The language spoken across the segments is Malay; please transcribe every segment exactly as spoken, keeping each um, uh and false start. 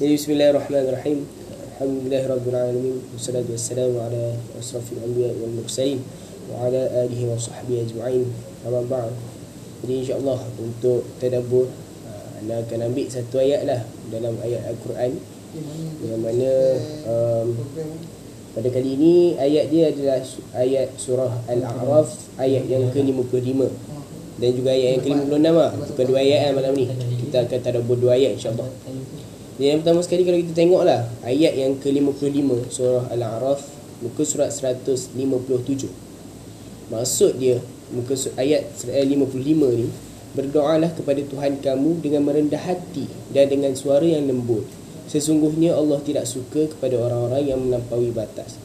Bismillahirrahmanirrahim. Alhamdulillahirabbil alamin. Wassalatu wassalamu ala asrafil anbiya wal mursalin wa ala alihi wa sahbihi ajma'in. Amma ba'd. Jadi insya-Allah untuk tadabbur, anda akan ambil satu ayat lah dalam ayat Al-Quran, yang mana um, pada kali ini ayat dia adalah ayat surah Al-A'raf, ayat yang ke lima puluh lima dan juga ayat yang ke lima puluh enam lah. Bukan dua ayat lah malam ni, kita akan tadabbur dua ayat insya-Allah. Yang pertama sekali kalau kita tengok lah ayat yang ke lima puluh lima surah Al-A'raf, muka surat seratus lima puluh tujuh. Maksud dia muka surat ayat lima puluh lima ni, berdoalah kepada Tuhan kamu dengan merendah hati dan dengan suara yang lembut. Sesungguhnya Allah tidak suka kepada orang-orang yang melampaui batas.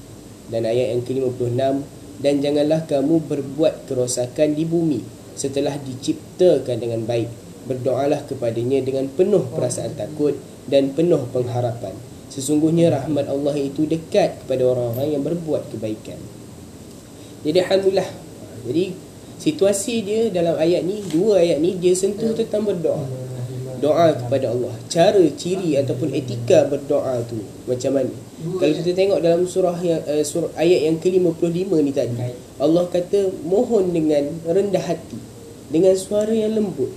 Dan ayat yang ke lima puluh enam, dan janganlah kamu berbuat kerosakan di bumi setelah diciptakan dengan baik. Berdoalah kepadanya dengan penuh perasaan takut dan penuh pengharapan. Sesungguhnya rahmat Allah itu dekat kepada orang-orang yang berbuat kebaikan. Jadi alhamdulillah. Jadi situasi dia dalam ayat ni, dua ayat ni, dia sentuh tentang berdoa, doa kepada Allah, cara, ciri ataupun etika berdoa tu macam mana. Kalau kita tengok dalam surah yang uh, surah, ayat yang ke lima puluh lima ni tadi, Allah kata mohon dengan rendah hati, dengan suara yang lembut.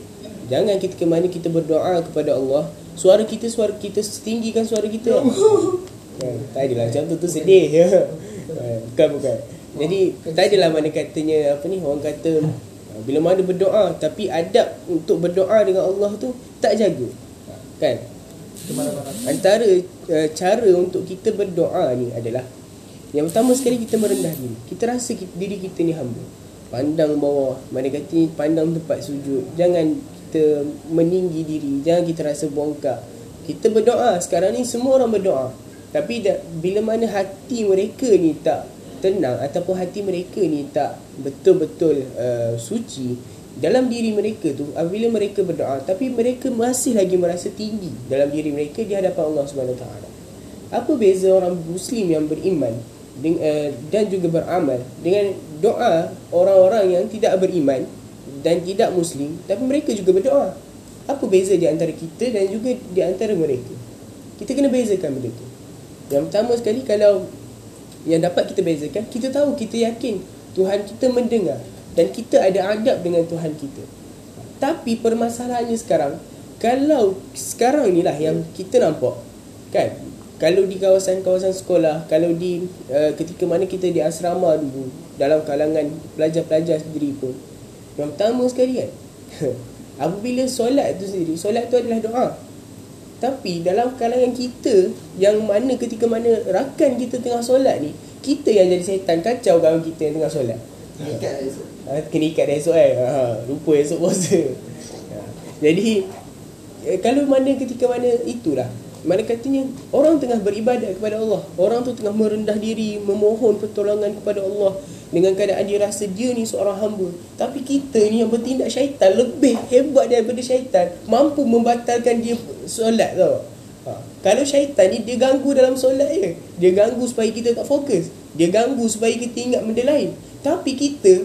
Jangan kita ke mana kita berdoa kepada Allah, suara kita suara kita setinggikan suara kita. Ha, tak adalah macam tu, tu sedih ya. Ha, bukan bukan jadi tak adalah mana katanya apa ni orang kata bila mana berdoa tapi adab untuk berdoa dengan Allah tu tak jaga, kan? Antara uh, cara untuk kita berdoa ni adalah yang pertama sekali kita merendah diri. Kita rasa kita, diri kita ni hamba, pandang bawah, mana katanya pandang tempat sujud. Jangan kita meninggi diri, jangan kita rasa bongkak. Kita berdoa sekarang ni semua orang berdoa, tapi dah, bila mana hati mereka ni tak tenang ataupun hati mereka ni tak betul-betul uh, suci dalam diri mereka tu, apabila mereka berdoa tapi mereka masih lagi merasa tinggi dalam diri mereka di hadapan Allah subhanahu wa taala. Apa beza orang Muslim yang beriman deng, uh, dan juga beramal dengan doa orang-orang yang tidak beriman dan tidak Muslim tapi mereka juga berdoa? Apa beza di antara kita dan juga di antara mereka? Kita kena bezakan benda tu. Yang pertama sekali, kalau yang dapat kita bezakan, kita tahu, kita yakin Tuhan kita mendengar dan kita ada adab dengan Tuhan kita. Tapi permasalahannya sekarang, kalau sekarang inilah yang kita nampak, kan? Kalau di kawasan-kawasan sekolah, kalau di uh, ketika mana kita di asrama dulu, dalam kalangan pelajar-pelajar sendiri pun, yang pertama sekali kan, apabila solat tu sendiri, solat tu adalah doa. Tapi dalam kalangan kita, yang mana ketika mana rakan kita tengah solat ni, kita yang jadi setan, kacau kawan kita yang tengah solat. Kena ikat dah esok, ha, kena ikat dah esok kan. Ha, lupa esok puasa. Ha, jadi kalau mana ketika mana itulah, mana katanya orang tengah beribadat kepada Allah, orang tu tengah merendah diri, memohon pertolongan kepada Allah dengan keadaan dia rasa dia ni seorang hamba, tapi kita ni yang bertindak syaitan, lebih hebat daripada syaitan, mampu membatalkan dia solat tau. Ha. Kalau syaitan ni dia ganggu dalam solat je, dia ganggu supaya kita tak fokus, dia ganggu supaya kita ingat benda lain. Tapi kita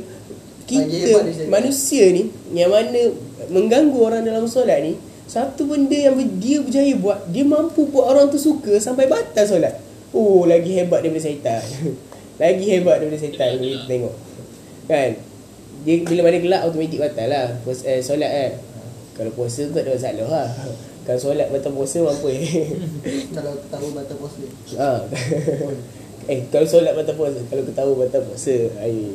kita manusia, manusia ni yang mana mengganggu orang dalam solat ni, satu benda yang dia berjaya buat, dia mampu buat orang tu suka sampai batal solat. Oh, lagi hebat daripada syaitan. Lagi hebat daripada setan. Kita tengok kan, dia bila mana gelap automatik batal lah puasa, eh, solat kan. Kalau puasa tu tak ada masalah lah. Kalau solat batal puasa mampu eh. Kalau ketahu batal puasa ah. Eh kalau solat batal puasa, kalau ketahu batal puasa ay.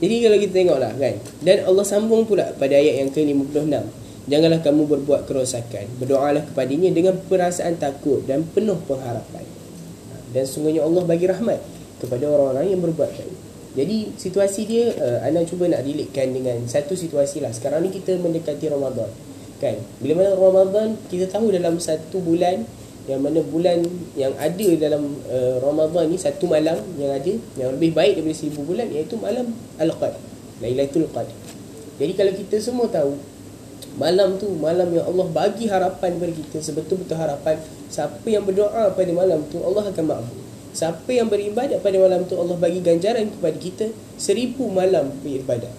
Jadi kalau kita tengok lah kan, dan Allah sambung pula pada ayat yang ke lima puluh enam, janganlah kamu berbuat kerosakan, berdoalah kepadanya dengan perasaan takut dan penuh pengharapan, dan sungguhnya Allah bagi rahmat kepada orang-orang yang berbuat baik. Jadi situasi dia, uh, Ana cuba nak relatekan dengan satu situasi lah. Sekarang ni kita mendekati Ramadan, kan? Bila mana Ramadan, kita tahu dalam satu bulan, yang mana bulan yang ada dalam uh, Ramadan ni, satu malam yang ada, yang lebih baik daripada seribu bulan, iaitu malam Al-Qadr, Lailatul Qadr. Jadi kalau kita semua tahu, malam tu malam yang Allah bagi harapan kepada kita, sebetul-betul harapan. Siapa yang berdoa pada malam tu, Allah akan makbul. Siapa yang beribadat pada malam tu, Allah bagi ganjaran kepada kita seribu malam beribadat.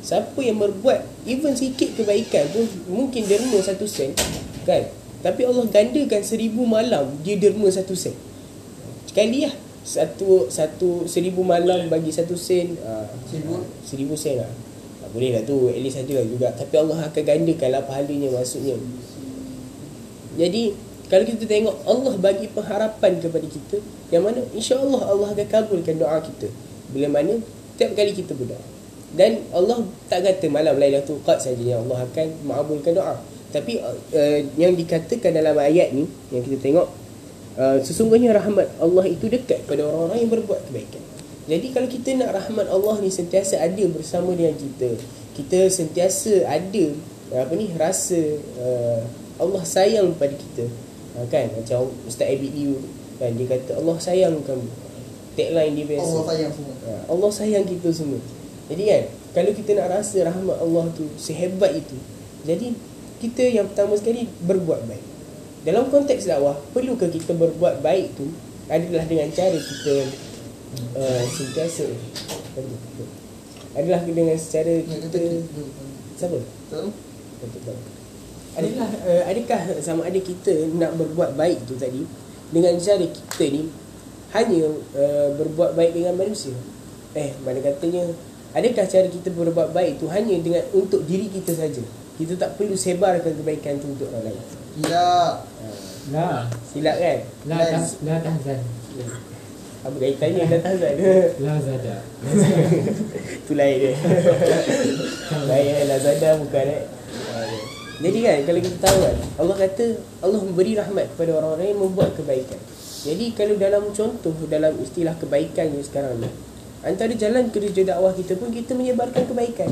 Siapa yang berbuat even sikit kebaikan pun, mungkin derma satu sen, kan? Tapi Allah gandakan seribu malam, dia derma satu sen. Sekali lah. Satu, satu seribu malam bagi satu sen. Aa, seribu? Seribu sen lah. Tak boleh lah tu. At least ada lah juga. Tapi Allah akan gandakan lah pahalanya, maksudnya. Jadi, kalau kita tengok Allah bagi pengharapan kepada kita, yang mana insya-Allah Allah akan kabulkan doa kita. Bila mana setiap kali kita berdoa. Dan Allah tak kata malam Lailatul Qadr saja yang Allah akan makabulkan doa. Tapi uh, yang dikatakan dalam ayat ni yang kita tengok, uh, sesungguhnya rahmat Allah itu dekat pada orang-orang yang berbuat kebaikan. Jadi kalau kita nak rahmat Allah ni sentiasa ada bersama dengan kita, kita sentiasa ada apa ni rasa uh, Allah sayang pada kita, ha, kan? Macam Ustaz Abidiu kan, dia kata Allah sayang kamu. Tagline dia biasa, Allah sayang semua, ha, Allah sayang kita semua. Jadi kan, kalau kita nak rasa rahmat Allah tu sehebat itu, jadi kita yang pertama sekali berbuat baik. Dalam konteks dakwah, perlukah kita berbuat baik tu adalah dengan cara kita uh, sentiasa adalah dengan secara kita siapa? Tahu? Adalah uh, adakah sama ada kita nak berbuat baik tu tadi dengan cara kita ni hanya uh, berbuat baik dengan manusia? Eh, mana katanya adakah cara kita berbuat baik tu hanya dengan untuk diri kita saja? Kita tak perlu sebarkan kebaikan tu untuk orang lain. Silap. Lah, silap kan? Lah dah dah zan. Apa kaitannya dah dah zan? Lah zada. Tu lain dia. Lain lah zada bukan eh. Jadi kan, kalau kita tahu kan, Allah kata Allah memberi rahmat kepada orang-orang yang membuat kebaikan. Jadi kalau dalam contoh, dalam istilah kebaikan ni sekarang ni, antara jalan kerja dakwah kita pun, kita menyebarkan kebaikan.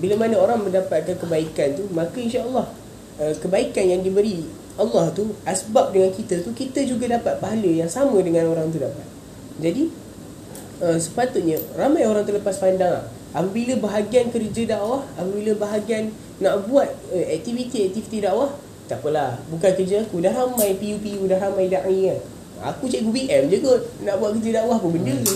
Bila mana orang mendapatkan kebaikan tu, maka insya-Allah kebaikan yang diberi Allah tu, asbab dengan kita tu, kita juga dapat pahala yang sama dengan orang tu dapat. Jadi sepatutnya ramai orang terlepas pandang apabila bahagian kerja dakwah, apabila bahagian nak buat aktiviti-aktiviti dakwah. Tak apalah, bukan kerja aku, dah ramai P U P U, dah ramai da'i kan. Aku cikgu B M je kot, nak buat kerja dakwah apa benda ni.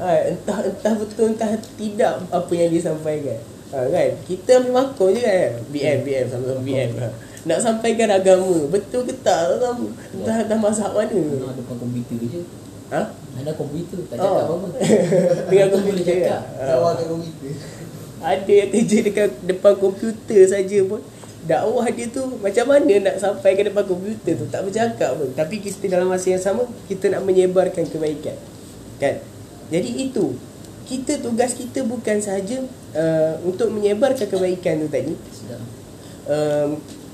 Ha, entah, entah betul, entah tidak apa yang dia sampaikan, ha, kan? Kita ambil makam je kan, B M, B M, sama-sama B M, ha. Nak sampaikan agama, betul ke tak? Entah, entah mazhab mana. Nak ada komputer je, ha? Ada komputer, tak cakap oh. apa-apa. Dengan komputer je kan? Dakwah kat komputer. Ada yang kerja dekat depan komputer saja pun, dakwah dia tu macam mana nak sampai ke depan komputer tu, tak bercakap pun. Tapi kita dalam masa yang sama, kita nak menyebarkan kebaikan, kan? Jadi itu, kita tugas kita bukan sahaja uh, untuk menyebarkan kebaikan tu tadi, uh,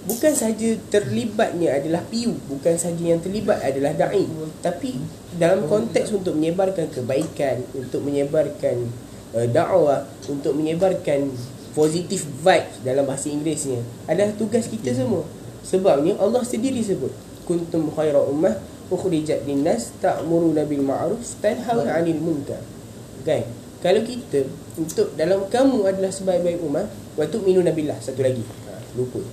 bukan sahaja terlibatnya adalah P U, bukan sahaja yang terlibat adalah da'i, tapi dalam konteks untuk menyebarkan kebaikan, untuk menyebarkan uh, dakwah, untuk menyebarkan positive vibes dalam bahasa Inggerisnya, adalah tugas kita semua. Sebabnya Allah sendiri sebut, kuntum khaira ummah ukhrijat linnas ta'muruna bil ma'ruf tanhauna 'anil munkar. Kan? Kalau kita untuk dalam kamu adalah sebaik-baik ummah, wa tu'minuna billah, satu lagi. Ha, lupa.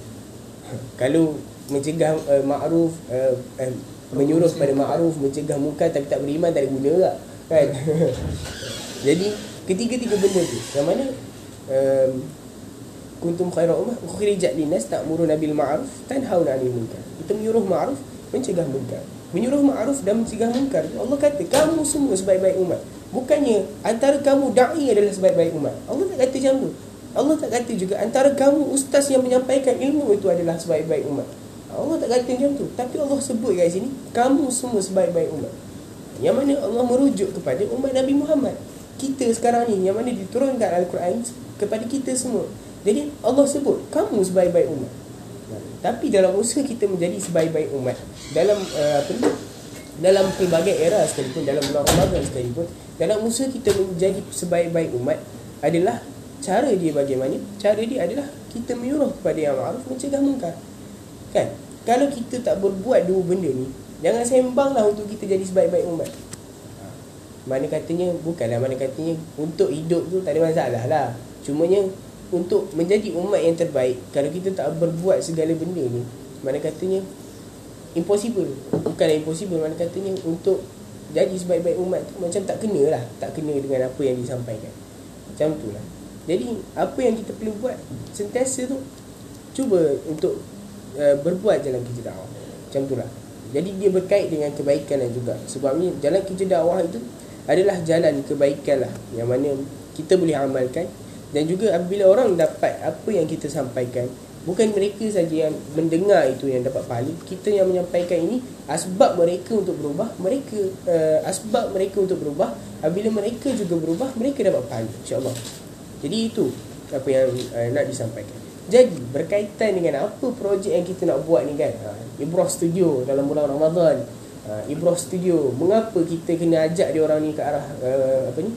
Kalau mencegah uh, ma'ruf, uh, uh, menyuruh pada ma'ruf, mencegah munkar tapi tak beriman, tak ada guna lah. Kan? Jadi ketiga-tiga benda tu, yang mana Um, kuntum khaira ummah ukhrijat linnas ta'muruna bil ma'ruf tanhauna 'anil munkar. Kita menyuruh ma'ruf, mencegah munkar. Menyuruh ma'ruf dan mencegah munkar. Allah kata kamu semua sebaik-baik umat. Bukannya antara kamu dai adalah sebaik-baik umat. Allah tak kata macam tu. Allah tak kata juga antara kamu ustaz yang menyampaikan ilmu itu adalah sebaik-baik umat. Allah tak kata macam tu. Tapi Allah sebut kat sini kamu semua sebaik-baik umat. Yang mana Allah merujuk kepada umat Nabi Muhammad. Kita sekarang ni yang mana diturunkan Al-Quran kepada kita semua. Jadi Allah sebut kamu sebaik-baik umat. Tapi dalam usaha kita menjadi sebaik-baik umat, dalam uh, apa ni, dalam pelbagai era sekalipun, dalam bulan Ramadan sekalipun, dalam usaha kita menjadi sebaik-baik umat adalah cara dia bagaimana? Cara dia adalah kita menyuruh kepada yang ma'ruf, mencegah munkar. Kan? Kalau kita tak berbuat dua benda ni, jangan sembanglah untuk kita jadi sebaik-baik umat. Mana katanya, bukanlah mana katanya untuk hidup tu tak ada masalah lah. Cumanya untuk menjadi umat yang terbaik, kalau kita tak berbuat segala benda ni, mana katanya impossible. Bukanlah impossible, mana katanya untuk jadi sebaik-baik umat tu macam tak kena lah, tak kena dengan apa yang disampaikan. Macam tu lah. Jadi apa yang kita perlu buat sentiasa tu, cuba untuk uh, berbuat jalan kerja dakwah. Macam itulah. Jadi dia berkait dengan kebaikan juga. Sebabnya jalan kerja dakwah itu adalah jalan kebaikan lah, yang mana kita boleh amalkan. Dan juga apabila orang dapat apa yang kita sampaikan, bukan mereka saja yang mendengar itu yang dapat pahala. Kita yang menyampaikan ini, asbab mereka untuk berubah, mereka uh, asbab mereka untuk berubah. Apabila mereka juga berubah, mereka dapat pahala, insya-Allah. Jadi itu apa yang uh, nak disampaikan. Jadi berkaitan dengan apa projek yang kita nak buat ni kan, ha, Ibrah Studio dalam bulan Ramadan, ha, Ibrah Studio. Mengapa kita kena ajak dia orang ni ke arah uh, apa ni?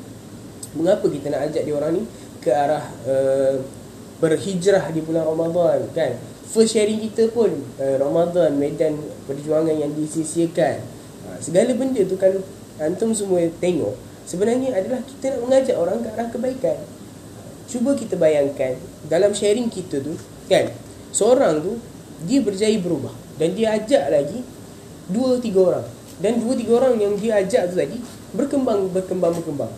Mengapa kita nak ajak dia orang ni ke arah uh, berhijrah di bulan Ramadan kan? First sharing kita pun uh, Ramadan, medan perjuangan yang disisikan, uh, segala benda tu kalau antum semua tengok, sebenarnya adalah kita nak mengajak orang ke arah kebaikan. Cuba kita bayangkan dalam sharing kita tu kan, seorang tu dia berjaya berubah dan dia ajak lagi dua tiga orang, dan dua tiga orang yang dia ajak tu tadi berkembang berkembang berkembang.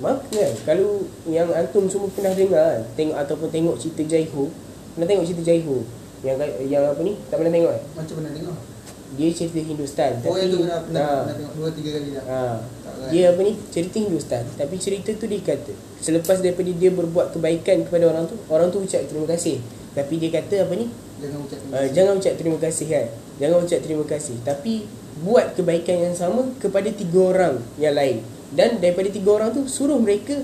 Maka kalau yang antum semua pernah dengar, tengok ataupun tengok cerita Jai Ho, pernah tengok cerita Jai Ho yang yang apa ni? Tak pernah tengok eh? Macam pernah tengok. Dia cerita Hindustan. Oh, tapi, yang tu pernah pernah, ha, pernah tengok dua tiga kali dah. Ha. Dia apa ni? Cerita Hindustan, tapi cerita tu dia kata selepas daripada dia berbuat kebaikan kepada orang tu, orang tu ucap terima kasih. Tapi dia kata apa ni? Jangan ucap terima kasih. Uh, jangan ucap terima kasih kan. Jangan ucap terima kasih, tapi buat kebaikan yang sama kepada tiga orang yang lain. Dan daripada tiga orang tu, suruh mereka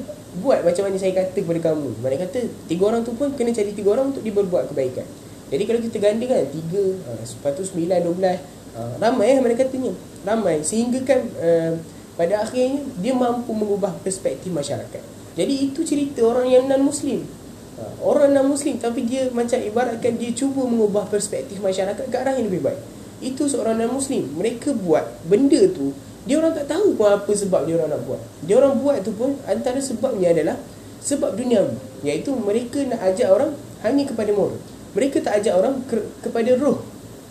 buat macam mana saya kata kepada kamu. Maksudnya kata, tiga orang tu pun kena cari tiga orang untuk dia berbuat kebaikan. Jadi kalau kita ganda kan, tiga, uh, lepas tu sembilan, dua belas, uh, ramai eh, mana katanya, ramai. Sehingga kan, uh, pada akhirnya, dia mampu mengubah perspektif masyarakat. Jadi itu cerita orang yang non-Muslim, uh, orang non-Muslim, tapi dia macam ibaratkan dia cuba mengubah perspektif masyarakat ke arah yang lebih baik. Itu seorang non-Muslim, mereka buat benda tu, dia orang tak tahu pun apa sebab dia orang nak buat. Dia orang buat tu pun antara sebabnya adalah sebab duniawi, iaitu mereka nak ajak orang hanya kepada moral. Mereka tak ajak orang ke, kepada roh,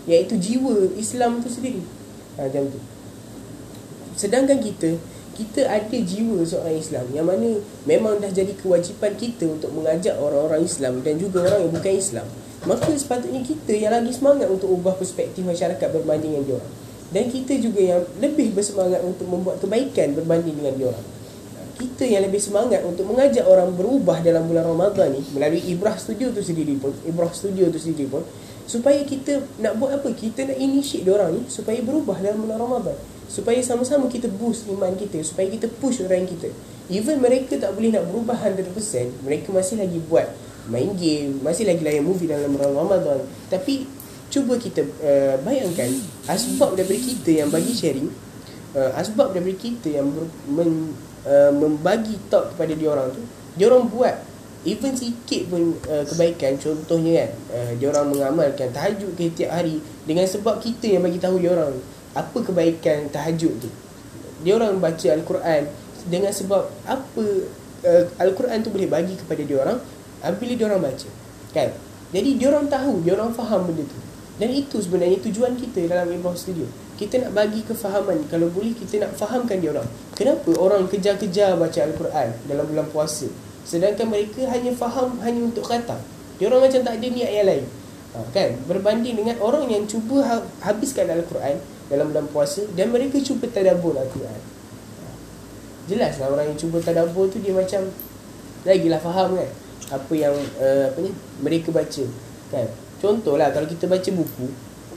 iaitu jiwa Islam tu sendiri. Ha, macam tu. Sedangkan kita, kita ada jiwa seorang Islam, yang mana memang dah jadi kewajipan kita untuk mengajak orang-orang Islam dan juga orang yang bukan Islam. Maka sepatutnya kita yang lagi semangat untuk ubah perspektif masyarakat berbanding dengan dia orang. Dan kita juga yang lebih bersemangat untuk membuat kebaikan berbanding dengan diorang. Kita yang lebih semangat untuk mengajak orang berubah dalam bulan Ramadan ni melalui Ibrah Studio tu sendiri pun, Ibrah Studio tu sendiri pun, supaya kita nak buat apa? Kita nak initiate diorang ni supaya berubah dalam bulan Ramadan, supaya sama-sama kita boost iman kita, supaya kita push orang kita. Even mereka tak boleh nak berubah seratus peratus, mereka masih lagi buat main game, masih lagi layan movie dalam bulan Ramadan. Tapi cuba kita uh, bayangkan asbab daripada kita yang bagi sharing, uh, asbab daripada kita yang ber, men, uh, membagi talk kepada diorang tu, diorang buat even sikit pun uh, kebaikan. Contohnya kan, uh, diorang mengamalkan tahajud ke tiap hari, dengan sebab kita yang bagi tahu diorang apa kebaikan tahajud tu. Diorang baca Al-Quran dengan sebab apa uh, Al-Quran tu boleh bagi kepada diorang apabila diorang baca kan. Jadi diorang tahu, diorang faham benda tu. Dan itu sebenarnya tujuan kita dalam Ibrah Studio. Kita nak bagi kefahaman, kalau boleh kita nak fahamkan dia orang. Kenapa orang kejar-kejar baca Al-Quran dalam bulan puasa, sedangkan mereka hanya faham hanya untuk khatam. Dia orang macam tak ada niat yang lain, ha, kan? Berbanding dengan orang yang cuba habiskan Al-Quran dalam bulan puasa dan mereka cuba tadabbur Al-Quran. Jelaslah orang yang cuba tadabbur tu dia macam lagilah faham kan apa yang uh, apa ni mereka baca kan. Contohlah kalau kita baca buku,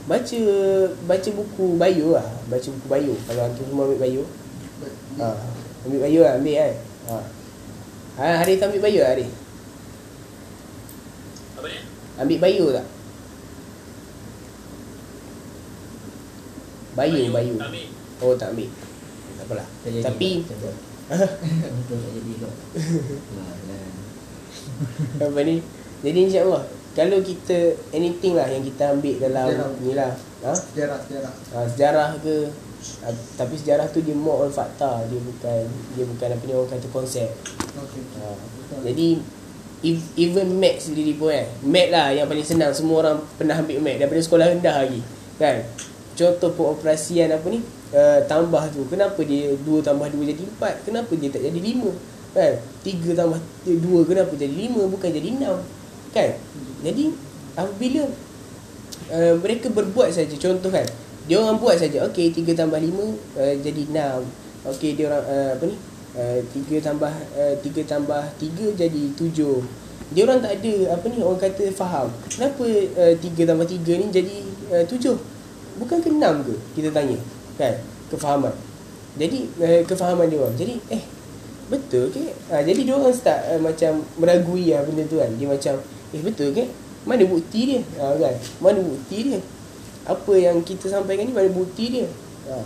baca baca buku bio lah, baca buku bio. Kalau antum semua ambil bio, ha, ambil bio lah, ambil kan. Ha. Ha, hari tu ambil bio lah hari. Apa ni? Ambil bio tak? Bio, bio. Oh tak ambil. Tak apalah. Jadi tapi betul tak jadi kau. Apa ni? Jadi insya-Allah kalau kita anything lah yang kita ambil dalam ni lah, ha? Sejarah sejarah. Ha, sejarah ke, ha, tapi sejarah tu dia more on fakta, dia bukan dia bukan apa ni orang kata konsep. Okay. Ha. Jadi if, even math sendiri pun kan, math lah yang paling senang, semua orang pernah ambil math daripada sekolah rendah lagi kan. Contoh peroperasian apa ni, uh, tambah tu, kenapa dia dua tambah dua jadi empat, kenapa dia tak jadi lima kan? tiga tambah dua kenapa jadi lima bukan jadi enam kan? Jadi apabila uh, mereka berbuat saja. Contoh kan, dia orang buat saja. Okey, tiga tambah lima uh, jadi enam. Okey, dia orang uh, apa ni? Uh, tiga tambah tiga jadi tujuh. Dia orang tak ada apa ni, orang kata faham. Kenapa uh, tiga tambah tiga ni jadi uh, tujuh? Bukan ke enam ke? Kita tanya, kan? Kefahaman. Jadi uh, kefahaman dia orang. Jadi eh betul ke? Ha, jadi dia orang start uh, macam meragui lah benda tu kan. Dia macam eh betul ke? Mana bukti dia? Ha, kan? Mana bukti dia? Apa yang kita sampaikan ni mana bukti dia? Ha.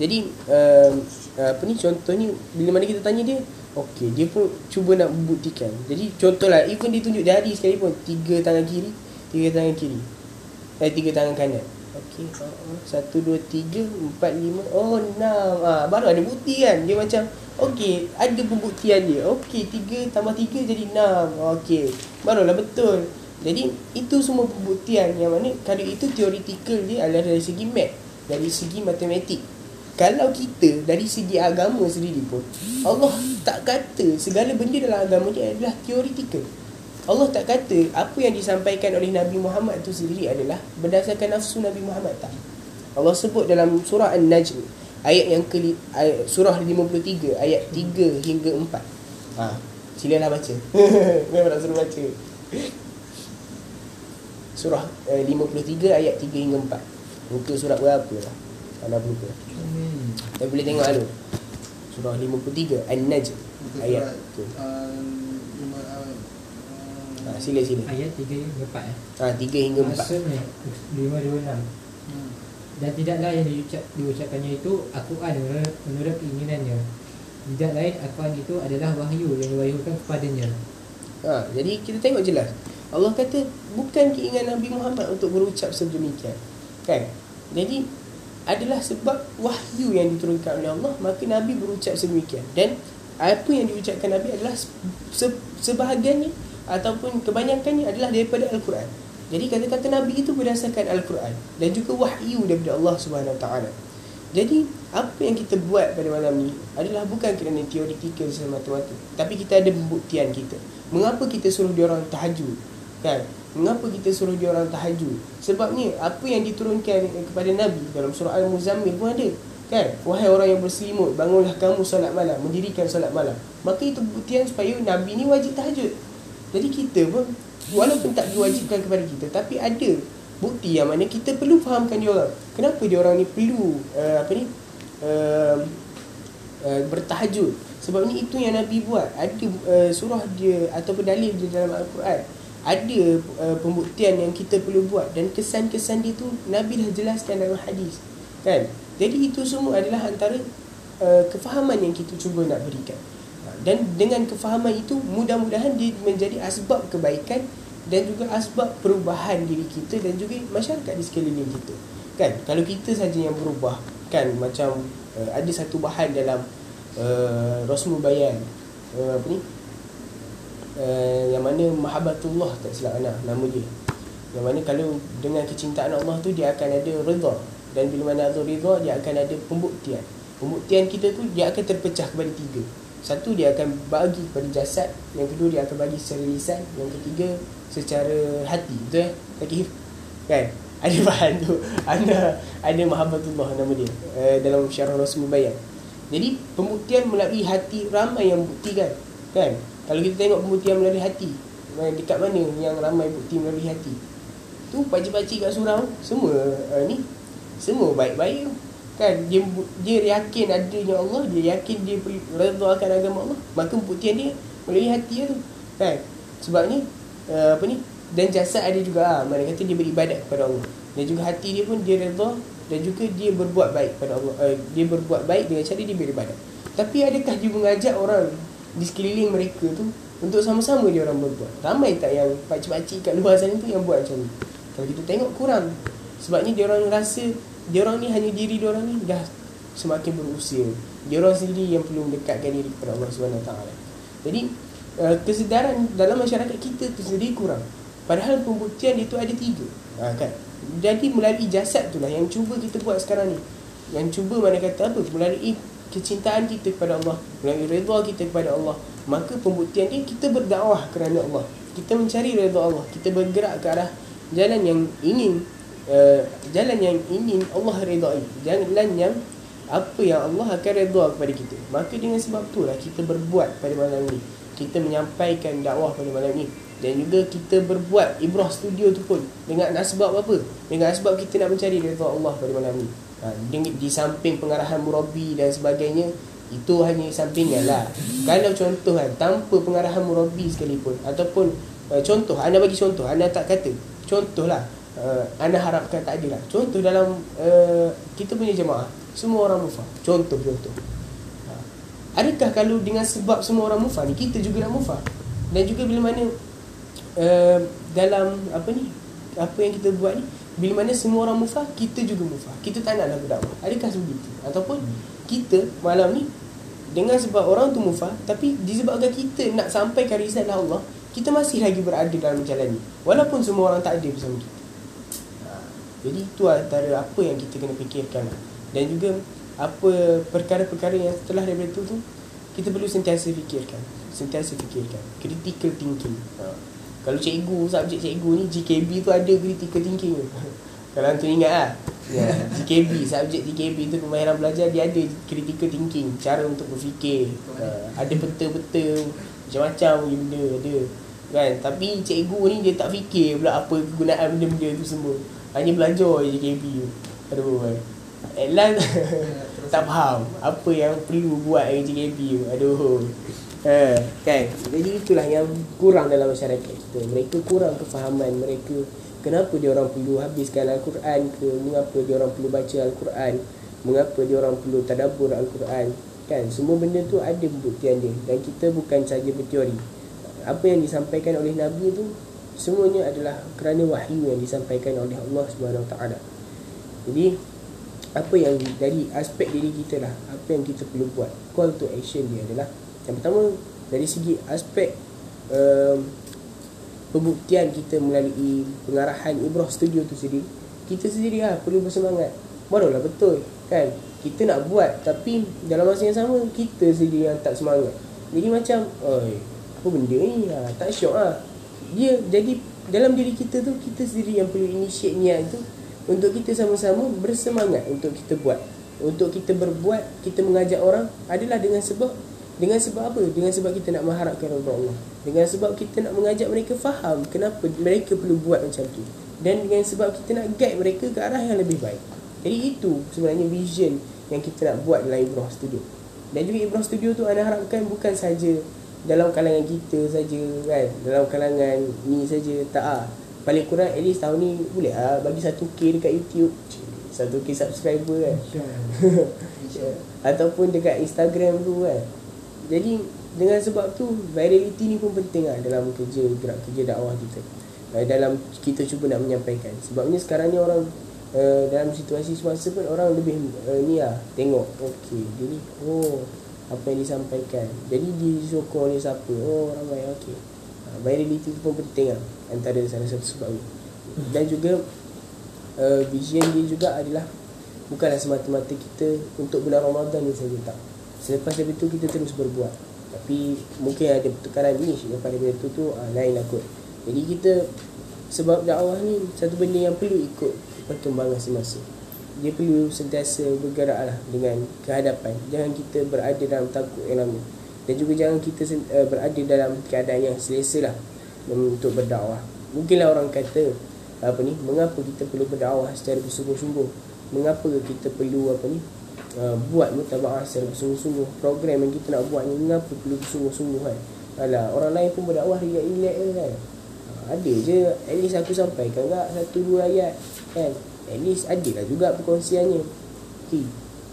Jadi uh, apa ni contohnya bila mana kita tanya dia, okey, dia pun cuba nak membuktikan. Jadi contohlah, even dia tunjuk jari sekali pun, tiga tangan kiri, tiga tangan kiri, eh tiga tangan kanan. Okey, satu, dua, tiga, empat, lima, oh enam. Ah, baru ada bukti kan. Dia macam okey, ada pembuktian dia. Okey, tiga tambah tiga jadi enam. Okey, barulah betul. Jadi itu semua pembuktian yang mana kalau itu teoretikal dia adalah dari segi mat, dari segi matematik. Kalau kita dari segi agama sendiri pun, Allah tak kata segala benda dalam agama dia adalah teoretikal. Allah tak kata apa yang disampaikan oleh Nabi Muhammad tu sendiri adalah berdasarkan nafsu Nabi Muhammad, tak. Allah sebut dalam surah An-Najm ayat yang ke ayat, surah lima puluh tiga ayat tiga hingga empat. Ha, silalah baca. Memang nak suruh baca. Surah eh, lima puluh tiga ayat tiga hingga empat. Untuk surah berapa lah? Alah lupa. Hmm. Tapi boleh tengok dulu. Surah lima puluh tiga An-Najm ayat tu. Ah, sila sila. Ayat tiga hingga empat eh. Ah, tiga hingga empat. Maksudnya lima dua enam. Dan tidaklah yang diucap diucapkannya itu Al-Quran menurut, menurut keinginannya. Tidak lain Al-Quran itu adalah wahyu yang diwahyukan kepadanya. Ha, jadi kita tengok jelas. Allah kata bukan keinginan Nabi Muhammad untuk berucap sedemikian. Kan? Jadi adalah sebab wahyu yang diturunkan oleh Allah, maka Nabi berucap sedemikian. Dan apa yang diucapkan Nabi adalah se- sebahagiannya ataupun kebanyakannya adalah daripada Al-Quran. Jadi kata-kata Nabi itu berdasarkan Al-Quran dan juga wahyu daripada Allah subhanahu wa taala. Jadi apa yang kita buat pada malam ni adalah bukan kerana teoretikal semata-mata, tapi kita ada pembuktian kita. Mengapa kita suruh diorang tahajud? Kan? Mengapa kita suruh dia orang tahajud? Sebabnya apa yang diturunkan kepada Nabi dalam surah Al-Muzammil pun ada. Kan? Wahai orang yang berselimut, bangunlah kamu solat malam, mendirikan solat malam. Maka itu buktian supaya Nabi ni wajib tahajud. Jadi kita pun walaupun tak diwajibkan kepada kita, tapi ada bukti yang mana kita perlu fahamkan dia orang. Kenapa dia orang ni perlu uh, apa ni? Uh, uh, bertahajud. Sebabnya itu yang Nabi buat. Ada uh, surah dia ataupun dalil dia dalam Al-Quran. Ada uh, pembuktian yang kita perlu buat. Dan kesan-kesan dia tu Nabi dah jelaskan dalam hadis, kan? Jadi itu semua adalah antara uh, kefahaman yang kita cuba nak berikan. Dan dengan kefahaman itu, mudah-mudahan dia menjadi asbab kebaikan dan juga asbab perubahan diri kita dan juga masyarakat di sekeliling kita, kan? Kalau kita saja yang berubah, kan? Macam uh, ada satu bahan dalam uh, Rasul Mubayyan uh, apa ni? Uh, yang mana Mahabatullah, tak silap anak nama dia, yang mana kalau dengan kecintaan Allah tu dia akan ada redha, dan bila mana ada redha dia akan ada pembuktian. Pembuktian kita tu dia akan terpecah kepada tiga. Satu, dia akan bagi kepada jasad. Yang kedua, dia akan bagi secara lisan. Yang ketiga, secara hati. Betul eh? Takif? Kan? Ada bahan tu. Ada, ada Mahabatullah nama dia uh, dalam syarah Rasul Mubayyan. Jadi pembuktian melalui hati, ramai yang buktikan, kan? Kalau kita tengok pembuktian melalui hati, dekat mana yang ramai bukti melalui hati? Tu pakcik-pakcik kat surau semua uh, ni, semua baik-baik kan. Dia dia yakin adanya Allah, dia yakin dia redha akan agama Allah, maka pembuktian dia melalui hati tu, kan? Sebabnya uh, apa ni? Dan jasad ada juga ah, mana kata dia beribadat kepada Allah. Dan juga hati dia pun dia redha dan juga dia berbuat baik kepada Allah. Uh, dia berbuat baik dengan cara dia beribadat. Tapi adakah dia mengajak orang di sekeliling mereka tu untuk sama-sama dia orang berbuat? Ramai tak yang pakcik-pakcik kat luar sana tu yang buat macam ni? Kalau kita tengok kurang. Sebabnya dia orang rasa dia orang ni hanya diri dia orang ni dah semakin berusia. Dia orang sendiri yang perlu mendekatkan diri kepada Allah Subhanahu Wa Taala. Jadi kesedaran dalam masyarakat kita tu sendiri kurang. Padahal pembuktian itu ada tiga, ha, kan? Jadi melalui jasad tu lah yang cuba kita buat sekarang ni. Yang cuba mana kata apa? Melalui kecintaan kita kepada Allah, melalui redha kita kepada Allah, maka pembuktian dia kita berdakwah kerana Allah, kita mencari redha Allah, kita bergerak ke arah jalan yang ingin uh, jalan yang ingin Allah redai, jalan yang apa yang Allah akan redha kepada kita. Maka dengan sebab itulah kita berbuat pada malam ni, kita menyampaikan dakwah pada malam ni. Dan juga kita berbuat Ibrah Studio tu pun dengan asbab apa? Dengan asbab kita nak mencari redha Allah pada malam ni. Ha, di samping pengarahan murabi dan sebagainya, itu hanya sampingan lah. Kalau contoh kan, tanpa pengarahan murabi sekalipun, ataupun uh, contoh, anda bagi contoh, anda tak kata contoh lah, uh, anda harapkan tak ada lah contoh dalam uh, kita punya jemaah, semua orang mufah. Contoh-contoh, ha, adakah kalau dengan sebab semua orang mufah ni, kita juga nak mufah? Dan juga bila mana Uh, dalam apa ni, apa yang kita buat ni, bila mana semua orang mufah, kita juga mufah, kita tak naklah berdakwah. Adakah begitu? Ataupun kita malam ni dengan sebab orang tu mufah, tapi disebabkan kita nak sampaikan risalah Allah, kita masih lagi berada dalam jalan ni walaupun semua orang tak ada bersama kita. Ha, jadi itu antara apa yang kita kena fikirkan. Dan juga apa perkara-perkara yang setelah daripada itu tu, kita perlu sentiasa fikirkan, sentiasa fikirkan critical thinking. Ha, kalau cikgu, subjek cikgu ni, G K B tu ada critical thinking tu. Kalau tu ingat lah, yeah. G K B, subjek G K B tu, kemahiran belajar, dia ada critical thinking, cara untuk berfikir. Uh, ada peta-peta, macam-macam benda ada kan. Tapi cikgu ni dia tak fikir pula apa kegunaan benda-benda tu semua, hanya belajar je G K B tu. Aduh, at last tak faham apa yang perlu buat dengan G K B tu. Aduh. Ha, kan? Jadi itulah yang kurang dalam masyarakat kita. Mereka kurang kefahaman mereka. Kenapa dia orang perlu habiskan Al-Quran ke? Mengapa dia orang perlu baca Al-Quran? Mengapa dia orang perlu tadabbur Al-Quran? Kan? Semua benda tu ada pembuktian dia. Dan kita bukan saja berteori. Apa yang disampaikan oleh Nabi tu, semuanya adalah kerana wahyu yang disampaikan oleh Allah subhanahu wa taala. Jadi apa yang dari aspek diri kita lah, apa yang kita perlu buat, call to action dia adalah, yang pertama, dari segi aspek um, pembuktian kita melalui pengarahan Ibrah Studio tu sendiri, kita sendiri lah perlu bersemangat. Barulah betul kan, kita nak buat, tapi dalam masa yang sama kita sendiri yang tak semangat. Jadi macam, oi, apa benda ni, ha, tak syok lah dia. Jadi dalam diri kita tu, kita sendiri yang perlu initiate niat tu, untuk kita sama-sama bersemangat untuk kita buat, untuk kita berbuat. Kita mengajak orang adalah dengan sebab, dengan sebab apa? Dengan sebab kita nak mengharapkan redha Allah. Dengan sebab kita nak mengajak mereka faham kenapa mereka perlu buat macam tu. Dan dengan sebab kita nak guide mereka ke arah yang lebih baik. Jadi itu sebenarnya vision yang kita nak buat dalam Ibrah Studio. Dan juga Ibrah Studio tu anda harapkan bukan saja dalam kalangan kita saja kan, dalam kalangan ni saja, tak ah. Paling kurang at least tahun ni boleh ah bagi satu K dekat YouTube, satu K subscriber kan. Ataupun dekat Instagram tu kan. Jadi dengan sebab tu virality ni pun penting lah dalam kerja, gerak kerja dakwah kita, dalam kita cuba nak menyampaikan. Sebabnya sekarang ni orang uh, dalam situasi semasa pun orang lebih uh, ni lah, tengok okey dia ni, oh apa yang disampaikan, jadi disokong oleh siapa, oh ramai, okey. uh, Virality tu pun penting lah, antara salah satu sebab ni. Dan juga uh, vision dia juga adalah bukanlah semata-mata kita untuk bulan Ramadan ni saja, tak. Selepas daripada itu kita terus berbuat. Tapi mungkin ada pertukaran niche daripada benda tu tu, ha, lain lah kot. Jadi kita, sebab dakwah ni satu benda yang perlu ikut perkembangan semasa. Dia perlu sentiasa bergerak lah dengan kehadapan. Jangan kita berada dalam takut yang lama. Dan juga jangan kita uh, berada dalam keadaan yang selesa lah untuk berdakwah. Mungkinlah orang kata, apa ni, mengapa kita perlu berdakwah secara bersungguh-sungguh? Mengapa kita perlu apa ni, Uh, buat mutabaah secara bersungguh-sungguh, program yang kita nak buat ni kenapa perlu bersungguh-sungguh kan? Alah, orang lain pun berdakwah relax-relax kan, uh, ada je, at least aku sampaikan tak satu dua ayat kan, at least ada lah juga perkongsiannya. Okay,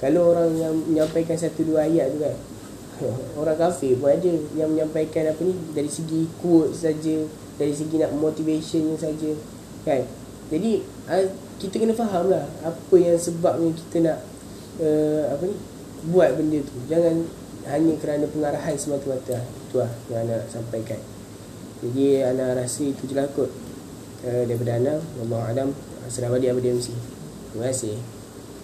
kalau orang yang menyampaikan satu dua ayat tu kan, orang kafir pun ada yang menyampaikan apa ni, dari segi quote saja, dari segi nak motivation saja kan. Jadi uh, kita kena faham lah apa yang sebabnya kita nak Uh, apa ni, buat benda tu. Jangan hanya kerana pengarahan semata-mata. Itu lah yang anak sampaikan. Jadi anak rasa itu je lah kot uh, daripada anak. Wallahu a'lam. Assalamualaikum warahmatullahi wabarakatuh. Terima kasih.